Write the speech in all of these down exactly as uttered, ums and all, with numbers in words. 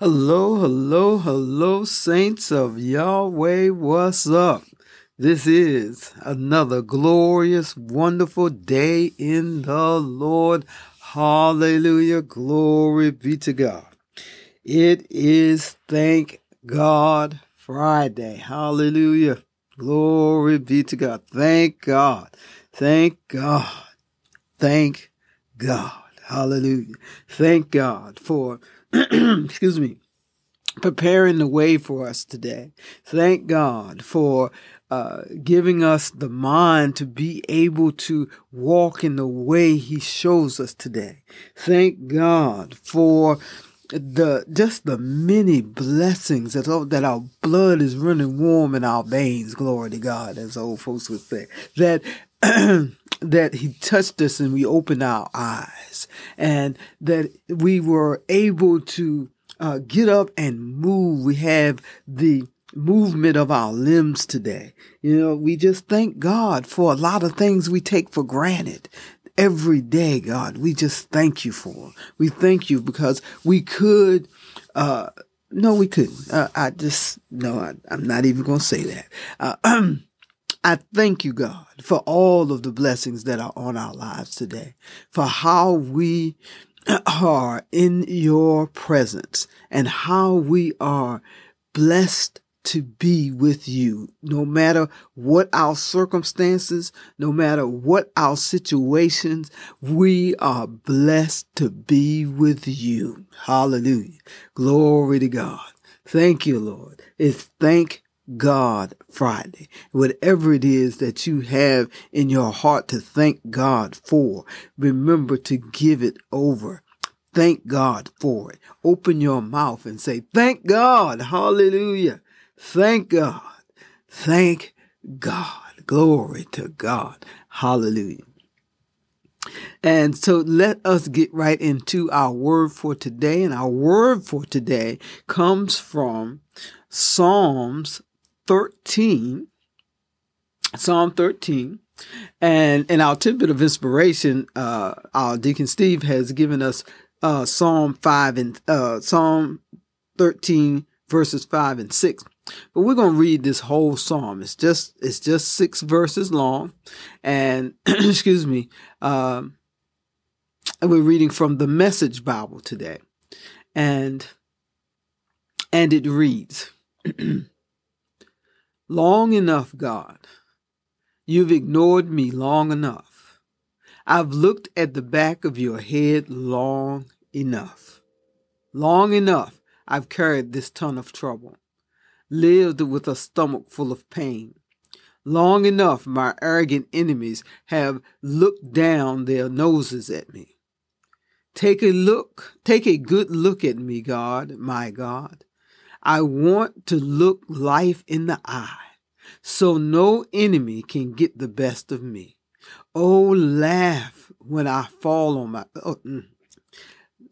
Hello, hello, hello, saints of Yahweh, what's up? This is another glorious, wonderful day in the Lord. Hallelujah, glory be to God. It is Thank God Friday. Hallelujah, glory be to God. Thank God, thank God, thank God. Hallelujah, thank God for excuse me, preparing the way for us today. Thank God for uh, giving us the mind to be able to walk in the way He shows us today. Thank God for the just the many blessings that, that our blood is running warm in our veins. Glory to God, as old folks would say. That that He touched us and we opened our eyes, and that we were able to uh, get up and move. We have the movement of our limbs today. You know, we just thank God for a lot of things we take for granted. Every day, God, we just thank you for. We thank you because we could, uh, no, we couldn't. Uh, I just, no, I, I'm not even going to say that. Uh, um, I thank you, God, for all of the blessings that are on our lives today, for how we are in your presence and how we are blessed to be with you, no matter what our circumstances, no matter what our situations, we are blessed to be with you. Hallelujah. Glory to God. Thank you, Lord. It's thank God Friday. Whatever it is that you have in your heart to thank God for, remember to give it over. Thank God for it. Open your mouth and say, thank God. Hallelujah. Thank God. Thank God. Glory to God. Hallelujah. And so let us get right into our word for today. And our word for today comes from Psalms thirteen, Psalm thirteen, and in our tidbit of inspiration, uh, our Deacon Steve has given us uh, Psalm five and uh, Psalm thirteen, verses five and six. But we're going to read this whole psalm. It's just it's just six verses long, and excuse me, um, we're reading from the Message Bible today, and and it reads. Long enough, God. You've ignored me long enough. I've looked at the back of your head long enough. Long enough, I've carried this ton of trouble, lived with a stomach full of pain. Long enough, my arrogant enemies have looked down their noses at me. Take a look, take a good look at me, God, my God. I want to look life in the eye, so no enemy can get the best of me. Oh, laugh when I fall on my... Oh, mm.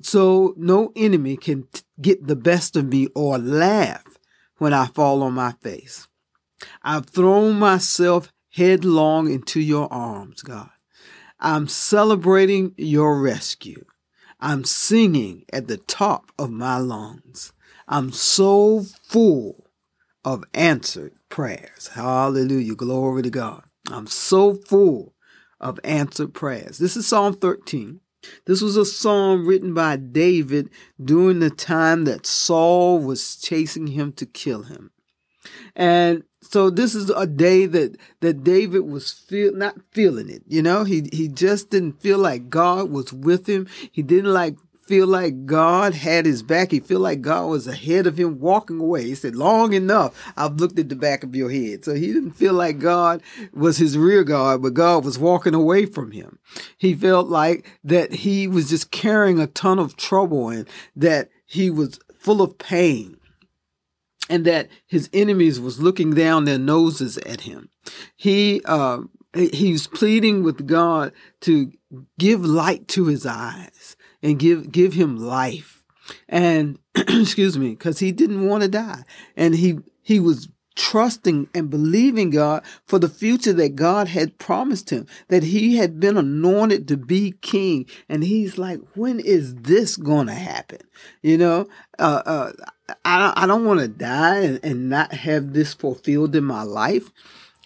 So no enemy can t- get the best of me or laugh when I fall on my face. I've thrown myself headlong into your arms, God. I'm celebrating your rescue. I'm singing at the top of my lungs. I'm so full of answered prayers. Hallelujah. Glory to God. I'm so full of answered prayers. This is Psalm thirteen. This was a psalm written by David during the time that Saul was chasing him to kill him. And so this is a day that, that David was feel, not feeling it. You know, he, he just didn't feel like God was with him. He didn't like feel like God had his back. He feel like God was ahead of him walking away. He said, long enough, I've looked at the back of your head. So he didn't feel like God was his rear guard, but God was walking away from him. He felt like that he was just carrying a ton of trouble and that he was full of pain and that his enemies was looking down their noses at him. He, uh, he's pleading with God to give light to his eyes and give give him life. And excuse me, because he didn't want to die. And he he was trusting and believing God for the future that God had promised him, that he had been anointed to be king. And he's like, when is this going to happen? You know, uh, uh, I don't, I don't want to die and, and not have this fulfilled in my life.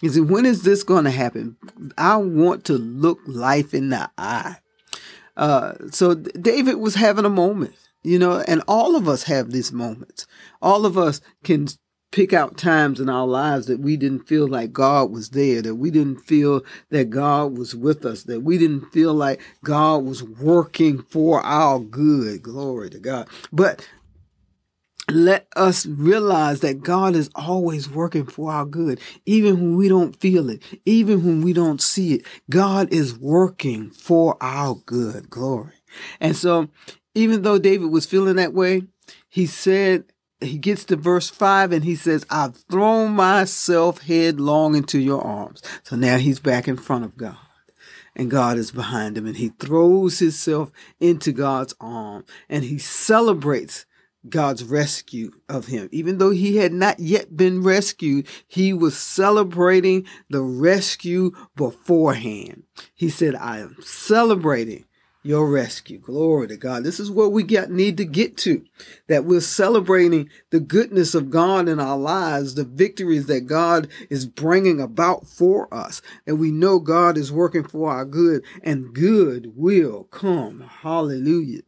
You see, when is this going to happen? I want to look life in the eye. Uh, so David was having a moment, you know, and all of us have these moments. All of us can pick out times in our lives that we didn't feel like God was there, that we didn't feel that God was with us, that we didn't feel like God was working for our good. Glory to God. But let us realize that God is always working for our good, even when we don't feel it, even when we don't see it. God is working for our good. Glory. And so even though David was feeling that way, he said, he gets to verse five and he says, I've thrown myself headlong into your arms. So now he's back in front of God. And God is behind him, and he throws himself into God's arm, and he celebrates God's rescue of him. Even though he had not yet been rescued, he was celebrating the rescue beforehand. He said, I am celebrating your rescue. Glory to God. This is what we got, need to get to, that we're celebrating the goodness of God in our lives, the victories that God is bringing about for us. And we know God is working for our good, and good will come. Hallelujah.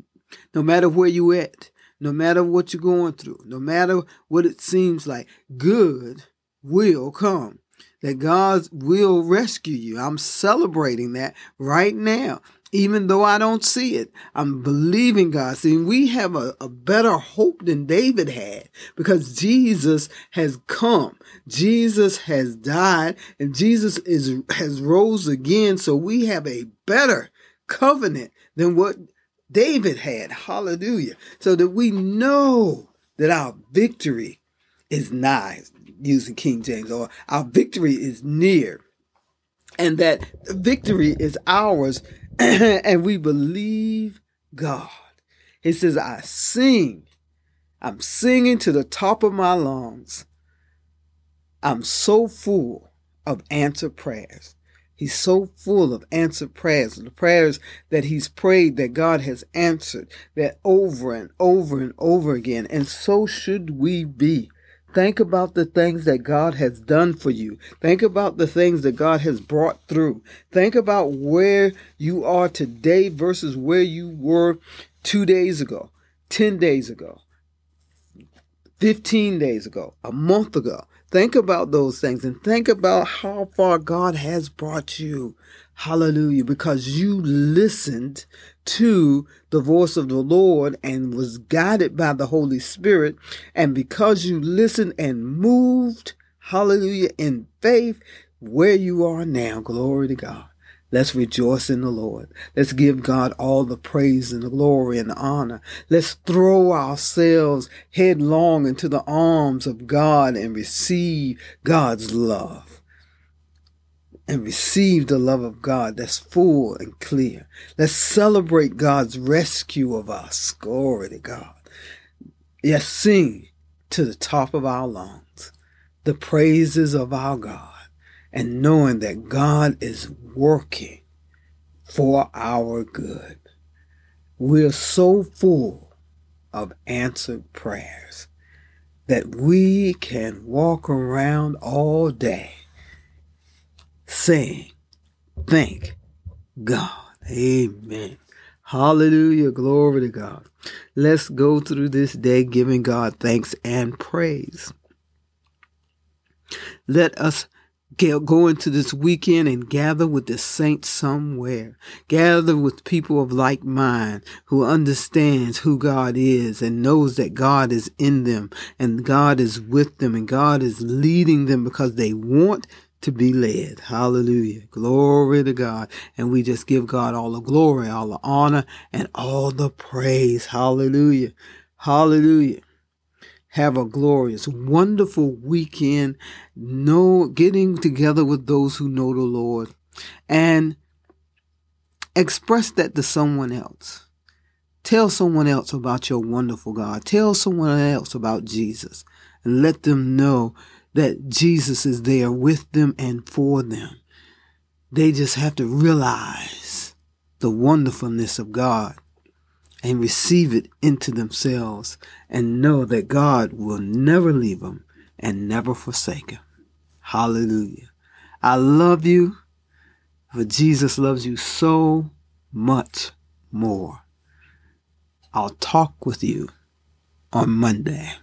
No matter where you at, no matter what you're going through, no matter what it seems like, good will come. That God will rescue you. I'm celebrating that right now. Even though I don't see it, I'm believing God. See, we have a, a better hope than David had, because Jesus has come. Jesus has died, and Jesus is has rose again. So we have a better covenant than what David had, hallelujah, so that we know that our victory is nigh, using King James, or our victory is near, and that victory is ours, and we believe God. He says, I sing, I'm singing to the top of my lungs. I'm so full of answered prayers. He's so full of answered prayers, the prayers that he's prayed that God has answered, that over and over and over again. And so should we be. Think about the things that God has done for you. Think about the things that God has brought through. Think about where you are today versus where you were two days ago, ten days ago, fifteen days ago, a month ago. Think about those things, and think about how far God has brought you. Hallelujah. Because you listened to the voice of the Lord and was guided by the Holy Spirit. And because you listened and moved, hallelujah, in faith, where you are now, glory to God. Let's rejoice in the Lord. Let's give God all the praise and the glory and the honor. Let's throw ourselves headlong into the arms of God and receive God's love. And receive the love of God that's full and clear. Let's celebrate God's rescue of us. Glory to God. Yes, sing to the top of our lungs the praises of our God. And knowing that God is working for our good. We're so full of answered prayers that we can walk around all day saying, thank God. Amen. Hallelujah. Glory to God. Let's go through this day giving God thanks and praise. Let us go into this weekend and gather with the saints somewhere. Gather with people of like mind who understands who God is and knows that God is in them and God is with them and God is leading them because they want to be led. Hallelujah. Glory to God. And we just give God all the glory, all the honor, and all the praise. Hallelujah. Hallelujah. Have a glorious, wonderful weekend. Know, getting together with those who know the Lord and express that to someone else. Tell someone else about your wonderful God. Tell someone else about Jesus and let them know that Jesus is there with them and for them. They just have to realize the wonderfulness of God and receive it into themselves and know that God will never leave them and never forsake them. Hallelujah. I love you, for Jesus loves you so much more. I'll talk with you on Monday.